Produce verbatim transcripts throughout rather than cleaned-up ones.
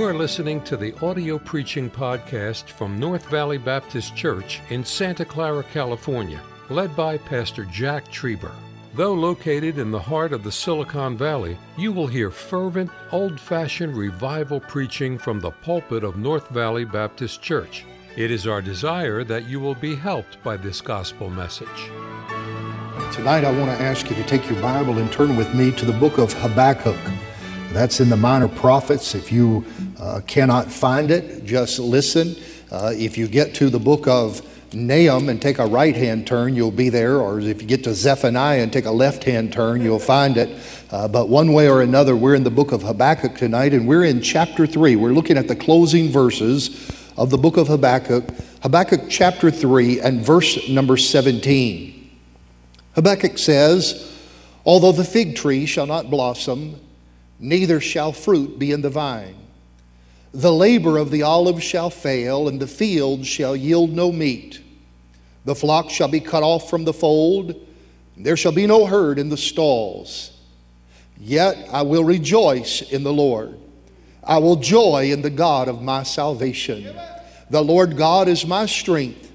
You are listening to the audio preaching podcast from North Valley Baptist Church in Santa Clara, California, led by Pastor Jack Treiber. Though located in the heart of the Silicon Valley, you will hear fervent, old-fashioned revival preaching from the pulpit of North Valley Baptist Church. It is our desire that you will be helped by this gospel message. Tonight I want to ask you to take your Bible and turn with me to the book of Habakkuk. That's in the Minor Prophets. If you uh, cannot find it, just listen. Uh, if you get to the book of Nahum and take a right-hand turn, you'll be there. Or if you get to Zephaniah and take a left-hand turn, you'll find it. Uh, but one way or another, we're in the book of Habakkuk tonight, and we're in chapter three. We're looking at the closing verses of the book of Habakkuk. Habakkuk chapter three and verse number seventeen. Habakkuk says, "Although the fig tree shall not blossom, neither shall fruit be in the vine. The labor of the olive shall fail, and the field shall yield no meat. The flock shall be cut off from the fold, and there shall be no herd in the stalls. Yet I will rejoice in the Lord. I will joy in the God of my salvation. The Lord God is my strength,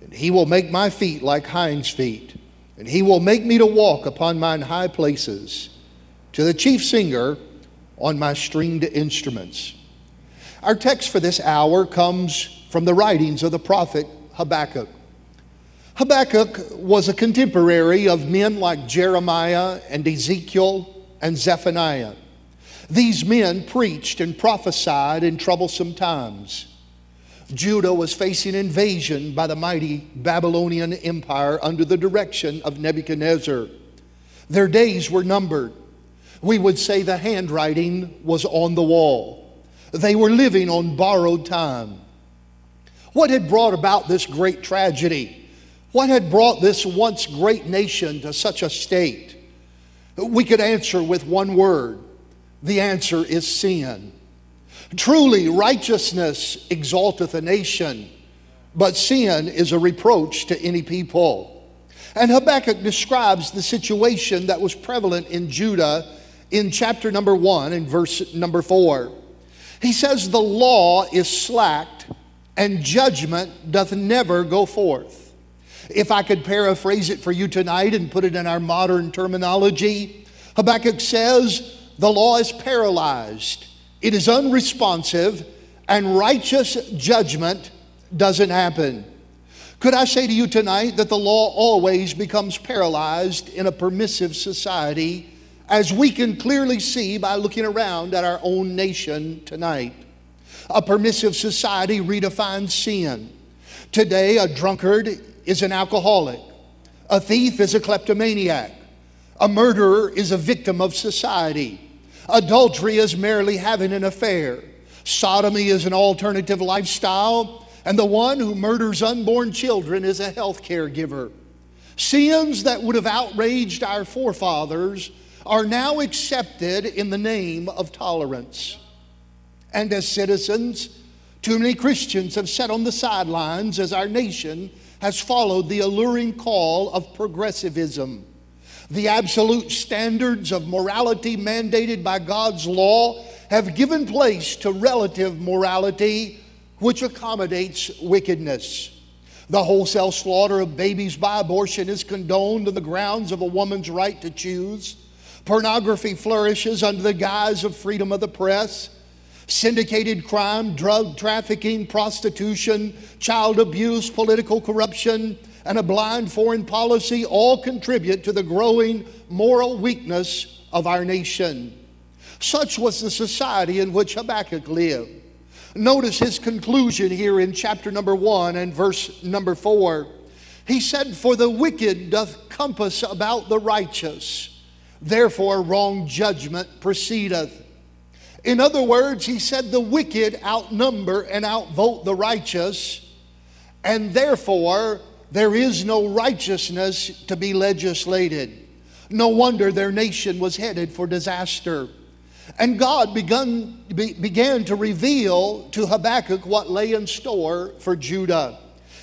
and He will make my feet like hinds' feet, and He will make me to walk upon mine high places, to the chief singer on my stringed instruments." Our text for this hour comes from the writings of the prophet Habakkuk. Habakkuk was a contemporary of men like Jeremiah and Ezekiel and Zephaniah. These men preached and prophesied in troublesome times. Judah was facing invasion by the mighty Babylonian Empire under the direction of Nebuchadnezzar. Their days were numbered. We would say the handwriting was on the wall. They were living on borrowed time. What had brought about this great tragedy? What had brought this once great nation to such a state? We could answer with one word. The answer is sin. Truly, righteousness exalteth a nation, but sin is a reproach to any people. And Habakkuk describes the situation that was prevalent in Judah in chapter number one and verse number four. He says, "The law is slacked, and judgment doth never go forth." If I could paraphrase it for you tonight and put it in our modern terminology, Habakkuk says, the law is paralyzed, it is unresponsive, and righteous judgment doesn't happen. Could I say to you tonight that the law always becomes paralyzed in a permissive society, as we can clearly see by looking around at our own nation tonight? A permissive society redefines sin. Today, a drunkard is an alcoholic. A thief is a kleptomaniac. A murderer is a victim of society. Adultery is merely having an affair. Sodomy is an alternative lifestyle. And the one who murders unborn children is a health caregiver. Sins that would have outraged our forefathers are now accepted in the name of tolerance. And as citizens, too many Christians have sat on the sidelines as our nation has followed the alluring call of progressivism. The absolute standards of morality mandated by God's law have given place to relative morality, which accommodates wickedness. The wholesale slaughter of babies by abortion is condoned on the grounds of a woman's right to choose. Pornography flourishes under the guise of freedom of the press. Syndicated crime, drug trafficking, prostitution, child abuse, political corruption, and a blind foreign policy all contribute to the growing moral weakness of our nation. Such was the society in which Habakkuk lived. Notice his conclusion here in chapter number one and verse number four. He said, "For the wicked doth compass about the righteous, therefore wrong judgment proceedeth." In other words, he said the wicked outnumber and outvote the righteous, and therefore there is no righteousness to be legislated. No wonder their nation was headed for disaster. And God begun, be, began to reveal to Habakkuk what lay in store for Judah.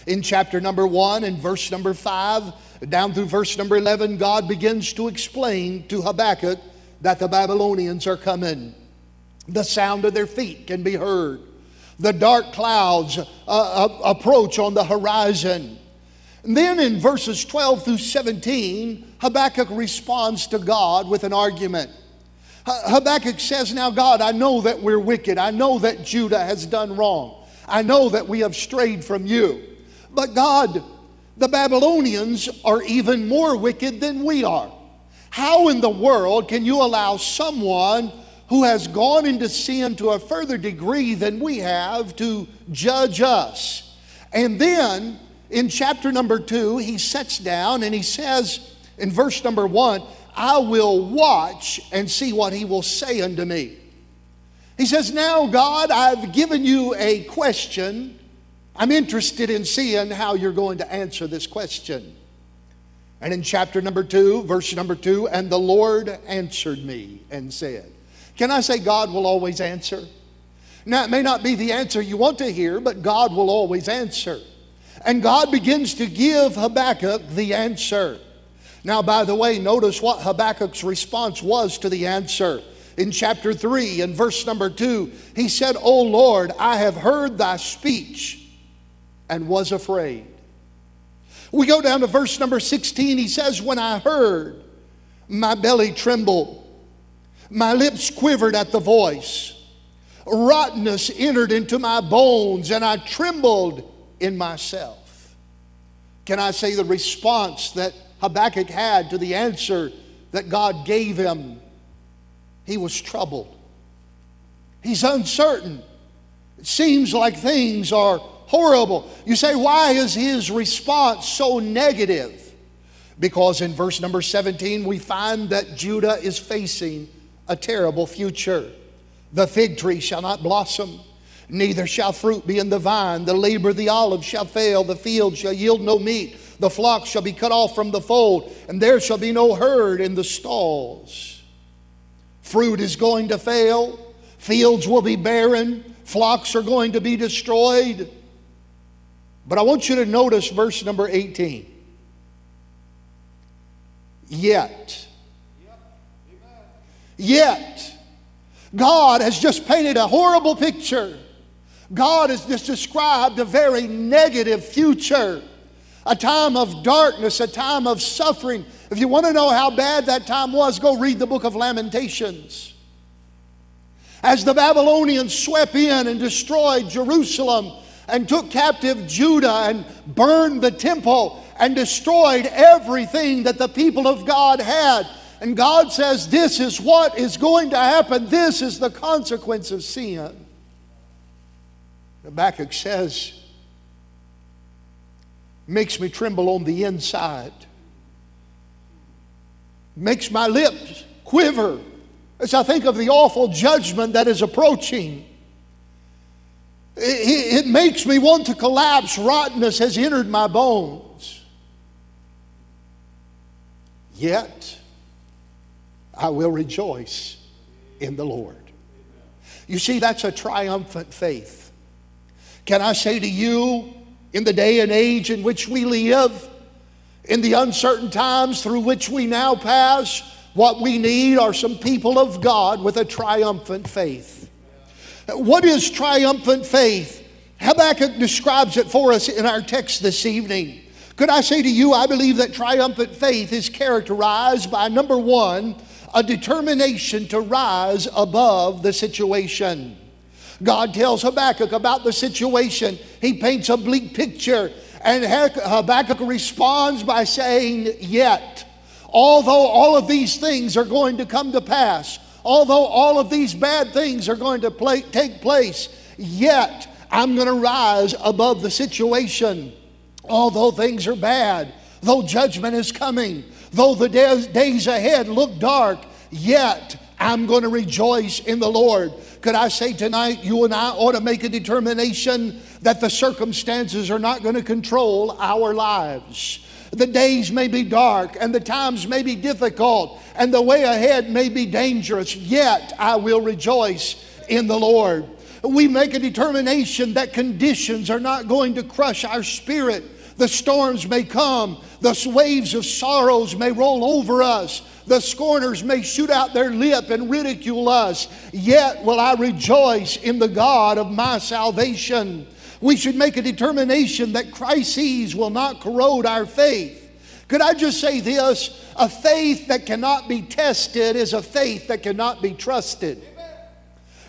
In chapter number one and verse number five, down through verse number eleven, God begins to explain to Habakkuk that the Babylonians are coming. The sound of their feet can be heard. The dark clouds uh, approach on the horizon. And then in verses twelve through seventeen, Habakkuk responds to God with an argument. Habakkuk says, "Now God, I know that we're wicked. I know that Judah has done wrong. I know that we have strayed from you. But God, the Babylonians are even more wicked than we are. How in the world can you allow someone who has gone into sin to a further degree than we have to judge us?" And then in chapter number two, he sits down and he says in verse number one, "I will watch and see what he will say unto me." He says, "Now, God, I've given you a question. I'm interested in seeing how you're going to answer this question." And in chapter number two, verse number two, "And the Lord answered me and said," Can I say God will always answer? Now, it may not be the answer you want to hear, but God will always answer. And God begins to give Habakkuk the answer. Now, by the way, notice what Habakkuk's response was to the answer. In chapter three, in verse number two, he said, "O Lord, I have heard thy speech and was afraid." We go down to verse number sixteen. He says, "When I heard, my belly trembled. My lips quivered at the voice. Rottenness entered into my bones, and I trembled in myself." Can I say the response that Habakkuk had to the answer that God gave him? He was troubled. He's uncertain. It seems like things are horrible. You say, why is his response so negative? Because in verse number seventeen, we find that Judah is facing a terrible future. "The fig tree shall not blossom, neither shall fruit be in the vine. The labor of the olive shall fail. The field shall yield no meat. The flock shall be cut off from the fold, and there shall be no herd in the stalls." Fruit is going to fail. Fields will be barren. Flocks are going to be destroyed. But I want you to notice verse number eighteen. Yet. Yet. God has just painted a horrible picture. God has just described a very negative future. A time of darkness, a time of suffering. If you want to know how bad that time was, go read the book of Lamentations. As the Babylonians swept in and destroyed Jerusalem and took captive Judah and burned the temple and destroyed everything that the people of God had. And God says, this is what is going to happen. This is the consequence of sin. Habakkuk says, makes me tremble on the inside. Makes my lips quiver as I think of the awful judgment that is approaching. It, it makes me want to collapse. Rottenness has entered my bones. Yet, I will rejoice in the Lord. You see, that's a triumphant faith. Can I say to you, in the day and age in which we live, in the uncertain times through which we now pass, what we need are some people of God with a triumphant faith. What is triumphant faith? Habakkuk describes it for us in our text this evening. Could I say to you, I believe that triumphant faith is characterized by, number one, a determination to rise above the situation. God tells Habakkuk about the situation. He paints a bleak picture, and Habakkuk responds by saying, yet. Although all of these things are going to come to pass, although all of these bad things are going to play, take place, yet I'm going to rise above the situation. Although things are bad, though judgment is coming, though the days ahead look dark, yet I'm going to rejoice in the Lord. Could I say tonight, you and I ought to make a determination that the circumstances are not going to control our lives. The days may be dark, and the times may be difficult, and the way ahead may be dangerous, yet I will rejoice in the Lord. We make a determination that conditions are not going to crush our spirit. The storms may come. The waves of sorrows may roll over us. The scorners may shoot out their lip and ridicule us, yet will I rejoice in the God of my salvation. We should make a determination that crises will not corrode our faith. Could I just say this? A faith that cannot be tested is a faith that cannot be trusted.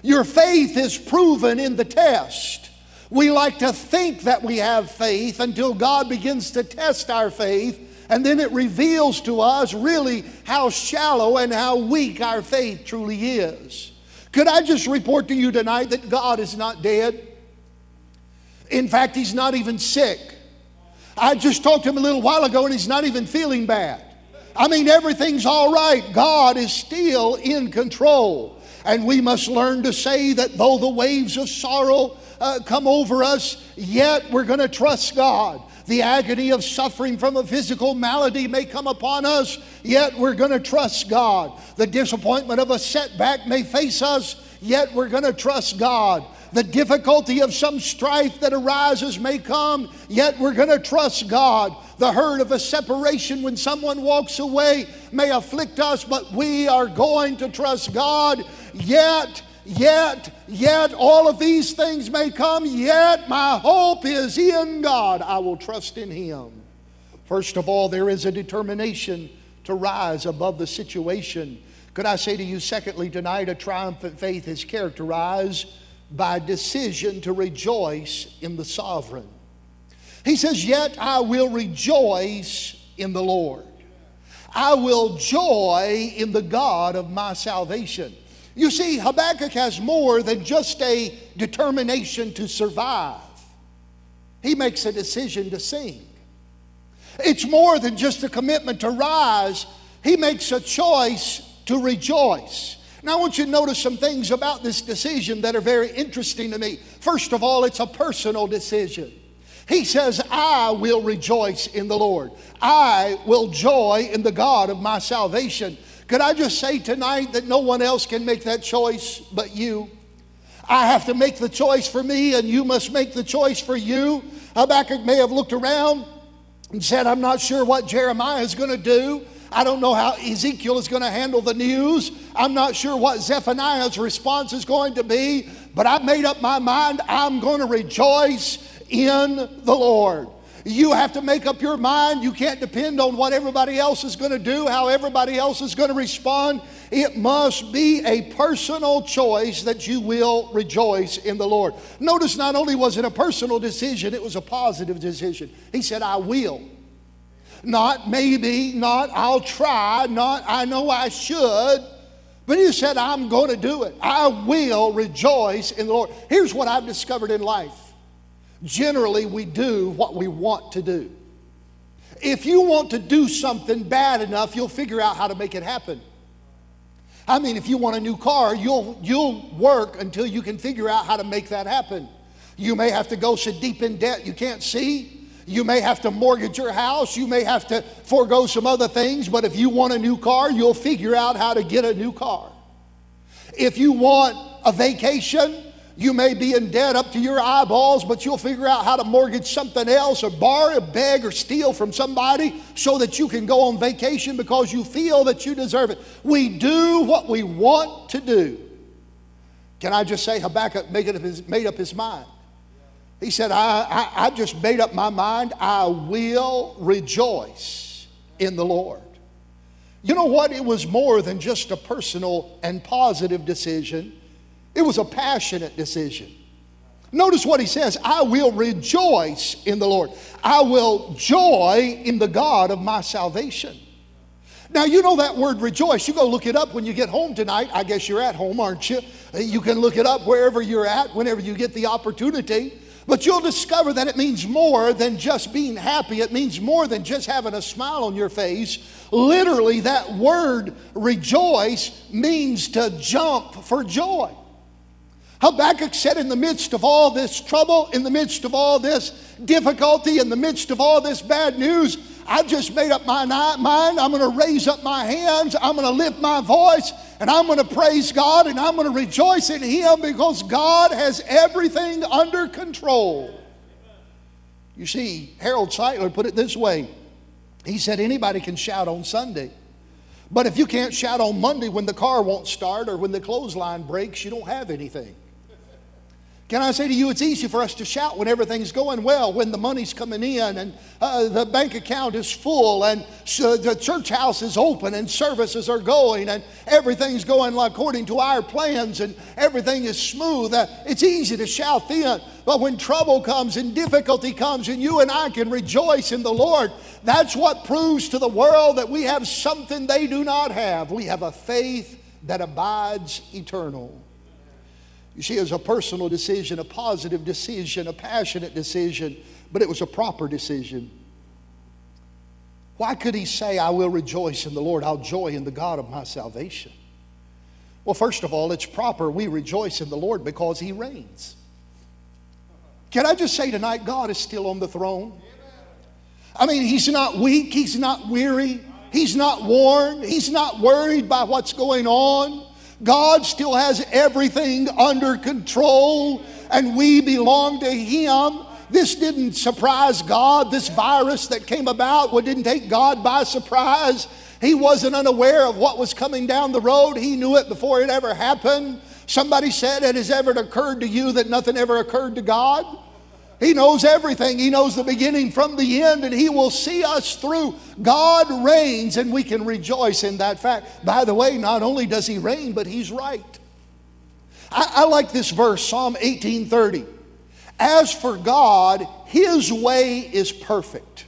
Your faith is proven in the test. We like to think that we have faith until God begins to test our faith, and then it reveals to us really how shallow and how weak our faith truly is. Could I just report to you tonight that God is not dead? In fact, He's not even sick. I just talked to Him a little while ago and He's not even feeling bad. I mean, everything's all right. God is still in control. And we must learn to say that though the waves of sorrow uh, come over us, yet we're going to trust God. The agony of suffering from a physical malady may come upon us, yet we're going to trust God. The disappointment of a setback may face us, yet we're going to trust God. The difficulty of some strife that arises may come, yet we're going to trust God. The hurt of a separation when someone walks away may afflict us, but we are going to trust God. Yet, yet, yet, all of these things may come, yet my hope is in God. I will trust in Him. First of all, there is a determination to rise above the situation. Could I say to you, secondly, tonight, a triumphant faith is characterized by decision to rejoice in the sovereign. He says, yet I will rejoice in the Lord. I will joy in the God of my salvation. You see, Habakkuk has more than just a determination to survive. He makes a decision to sing. It's more than just a commitment to rise. He makes a choice to rejoice. Now I want you to notice some things about this decision that are very interesting to me. First of all, it's a personal decision. He says, I will rejoice in the Lord. I will joy in the God of my salvation. Could I just say tonight that no one else can make that choice but you? I have to make the choice for me, and you must make the choice for you. Habakkuk may have looked around and said, I'm not sure what Jeremiah is going to do. I don't know how Ezekiel is going to handle the news. I'm not sure what Zephaniah's response is going to be, but I've made up my mind. I'm going to rejoice in the Lord. You have to make up your mind. You can't depend on what everybody else is going to do, how everybody else is going to respond. It must be a personal choice that you will rejoice in the Lord. Notice, not only was it a personal decision, it was a positive decision. He said, I will. Not maybe, not I'll try, not I know I should. But he said, I'm going to do it. I will rejoice in the Lord. Here's what I've discovered in life. Generally, we do what we want to do. If you want to do something bad enough, you'll figure out how to make it happen. I mean, if you want a new car, you'll, you'll work until you can figure out how to make that happen. You may have to go so deep in debt you can't see. You may have to mortgage your house. You may have to forego some other things. But if you want a new car, you'll figure out how to get a new car. If you want a vacation, you may be in debt up to your eyeballs, but you'll figure out how to mortgage something else or borrow, or beg, or steal from somebody so that you can go on vacation because you feel that you deserve it. We do what we want to do. Can I just say Habakkuk made up his, made up his mind. He said, I, I, I just made up my mind. I will rejoice in the Lord. You know what? It was more than just a personal and positive decision. It was a passionate decision. Notice what he says. I will rejoice in the Lord. I will joy in the God of my salvation. Now, you know that word rejoice. You go look it up when you get home tonight. I guess you're at home, aren't you? You can look it up wherever you're at, whenever you get the opportunity. But you'll discover that it means more than just being happy. It means more than just having a smile on your face. Literally, that word rejoice means to jump for joy. Habakkuk said, in the midst of all this trouble, in the midst of all this difficulty, in the midst of all this bad news, I just made up my mind. I'm going to raise up my hands. I'm going to lift my voice. And I'm going to praise God, and I'm going to rejoice in Him because God has everything under control. You see, Harold Sightler put it this way. He said, anybody can shout on Sunday, But if you can't shout on Monday when the car won't start or when the clothesline breaks, you don't have anything. Can I say to you, it's easy for us to shout when everything's going well, when the money's coming in and uh, the bank account is full and uh, the church house is open and services are going and everything's going according to our plans and everything is smooth. Uh, it's easy to shout then, but when trouble comes and difficulty comes and you and I can rejoice in the Lord, that's what proves to the world that we have something they do not have. We have a faith that abides eternal. You see, it was a personal decision, a positive decision, a passionate decision, but it was a proper decision. Why could he say, I will rejoice in the Lord, I'll joy in the God of my salvation? Well, first of all, it's proper we rejoice in the Lord because he reigns. Can I just say tonight, God is still on the throne. I mean, he's not weak, he's not weary, he's not worn, he's not worried by what's going on. God still has everything under control, and we belong to him. This didn't surprise God. This virus that came about didn't take God by surprise. He wasn't unaware of what was coming down the road. He knew it before it ever happened. Somebody said, it has ever occurred to you that nothing ever occurred to God? He knows everything. He knows the beginning from the end, and he will see us through. God reigns, and we can rejoice in that fact. By the way, not only does he reign, but he's right. I, I like this verse, Psalm eighteen thirty. As for God, his way is perfect.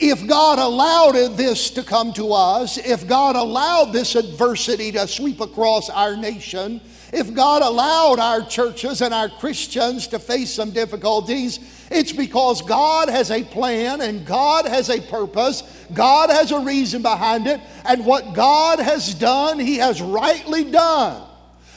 If God allowed this to come to us, if God allowed this adversity to sweep across our nation, if God allowed our churches and our Christians to face some difficulties, it's because God has a plan and God has a purpose. God has a reason behind it. And what God has done, he has rightly done.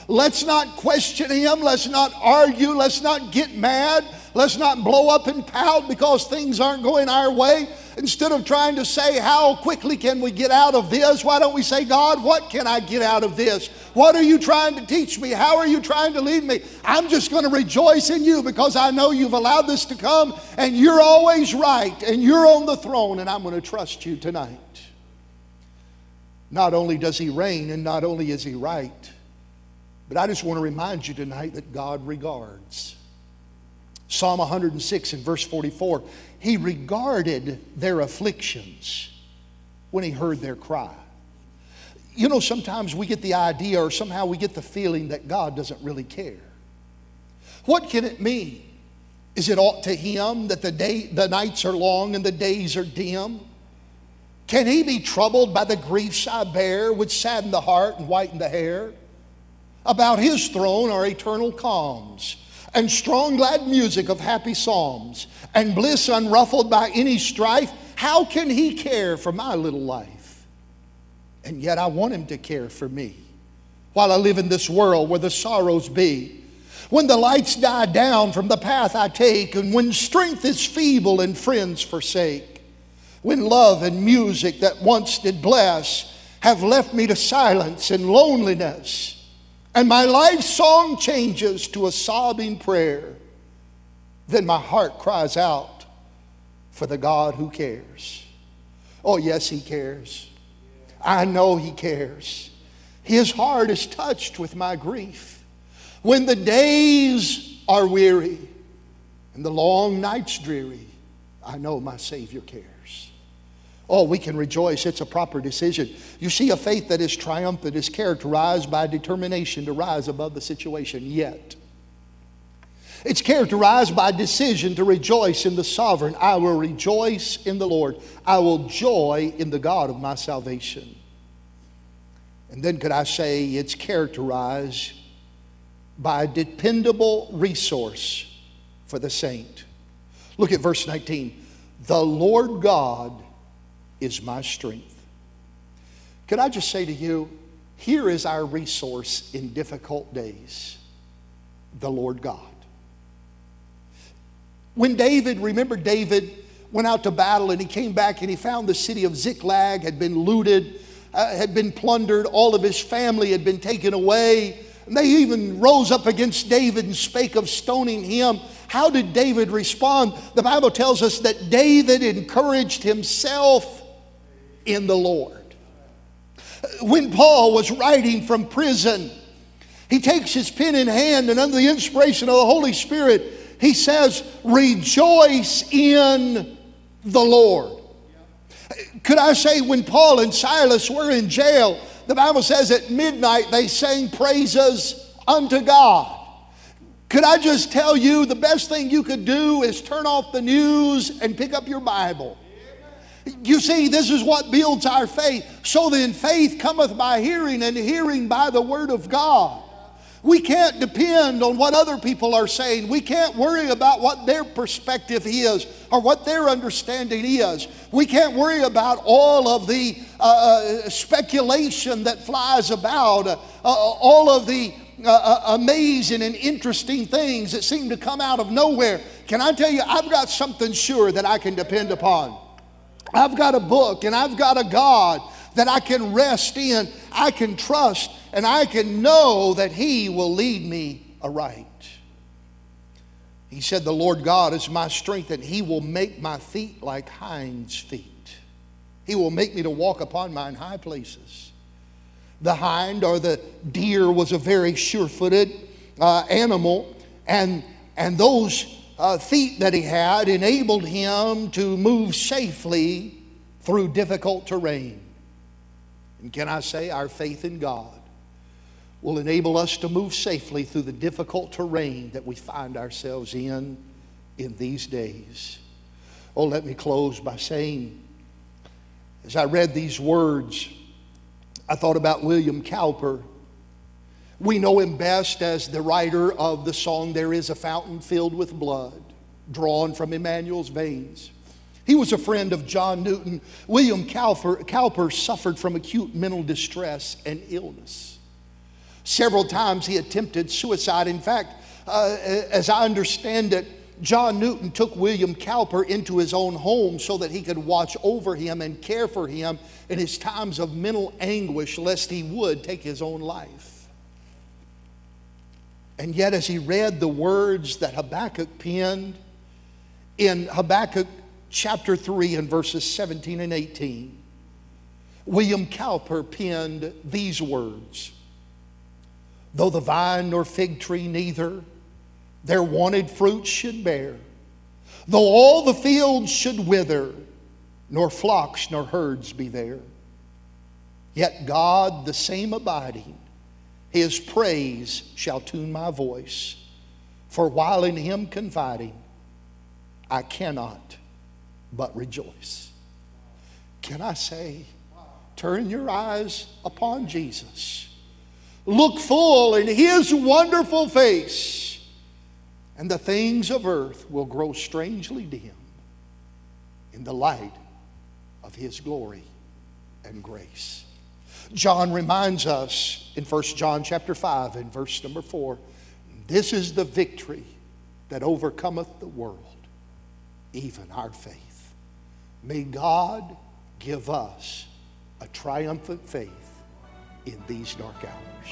Let's not question him. Let's not argue. Let's not get mad. Let's not blow up and pout because things aren't going our way. Instead of trying to say, how quickly can we get out of this? Why don't we say, God, what can I get out of this? What are you trying to teach me? How are you trying to lead me? I'm just going to rejoice in you because I know you've allowed this to come and you're always right and you're on the throne and I'm going to trust you tonight. Not only does he reign and not only is he right, but I just want to remind you tonight that God regards. Psalm one hundred six and verse forty-four, he regarded their afflictions when he heard their cry. You know, sometimes we get the idea or somehow we get the feeling that God doesn't really care. What can it mean? Is it aught to him that the, day, the nights are long and the days are dim? Can he be troubled by the griefs I bear, which sadden the heart and whiten the hair? About his throne are eternal calms, and strong glad music of happy psalms, and bliss unruffled by any strife. How can he care for my little life? And yet I want him to care for me while I live in this world where the sorrows be. When the lights die down from the path I take, and when strength is feeble and friends forsake, when love and music that once did bless have left me to silence and loneliness, and my life song changes to a sobbing prayer, then my heart cries out for the God who cares. Oh, yes, he cares. I know he cares. His heart is touched with my grief. When the days are weary and the long nights dreary, I know my Savior cares. Oh, we can rejoice. It's a proper decision. You see, a faith that is triumphant is characterized by determination to rise above the situation yet. It's characterized by decision to rejoice in the sovereign. I will rejoice in the Lord. I will joy in the God of my salvation. And then could I say it's characterized by a dependable resource for the saint. Look at verse nineteen. The Lord God is my strength. Could I just say to you, here is our resource in difficult days, the Lord God. When David, remember David went out to battle and he came back and he found the city of Ziklag had been looted, uh, had been plundered, all of his family had been taken away. And they even rose up against David and spake of stoning him. How did David respond? The Bible tells us that David encouraged himself in the Lord. when Paul was writing from prison, he takes his pen in hand, and under the inspiration of the Holy Spirit, he says, rejoice in the Lord. Could I say when Paul and Silas were in jail, the Bible says at midnight they sang praises unto God. Could I just tell you the best thing you could do is turn off the news and pick up your Bible? You see, this is what builds our faith. So then faith cometh by hearing, and hearing by the word of God. We can't depend on what other people are saying. We can't worry about what their perspective is or what their understanding is. We can't worry about all of the uh, speculation that flies about, uh, all of the uh, amazing and interesting things that seem to come out of nowhere. Can I tell you, I've got something sure that I can depend upon. I've got a book, and I've got a God that I can rest in, I can trust, and I can know that He will lead me aright. He said, the Lord God is my strength, and He will make my feet like hinds' feet. He will make me to walk upon mine high places. The hind, or the deer, was a very sure-footed uh, animal, and, and those Uh, feet that he had enabled him to move safely through difficult terrain. And can I say, our faith in God will enable us to move safely through the difficult terrain that we find ourselves in in these days. Oh, let me close by saying, as I read these words, I thought about William Cowper. We know him best as the writer of the song, There Is a Fountain Filled with Blood, drawn from Emmanuel's veins. He was a friend of John Newton. William Cowper, Cowper suffered from acute mental distress and illness. Several times he attempted suicide. In fact, uh, as I understand it, John Newton took William Cowper into his own home so that he could watch over him and care for him in his times of mental anguish, lest he would take his own life. And yet, as he read the words that Habakkuk penned in Habakkuk chapter three and verses seventeen and eighteen, William Cowper penned these words, though the vine nor fig tree neither their wanted fruit should bear, though all the fields should wither, nor flocks nor herds be there, yet God the same abiding, His praise shall tune my voice, for while in Him confiding, I cannot but rejoice. Can I say, turn your eyes upon Jesus. Look full in His wonderful face, and the things of earth will grow strangely dim in the light of His glory and grace. John reminds us in First John chapter five and verse number four, this is the victory that overcometh the world, even our faith. May God give us a triumphant faith in these dark hours.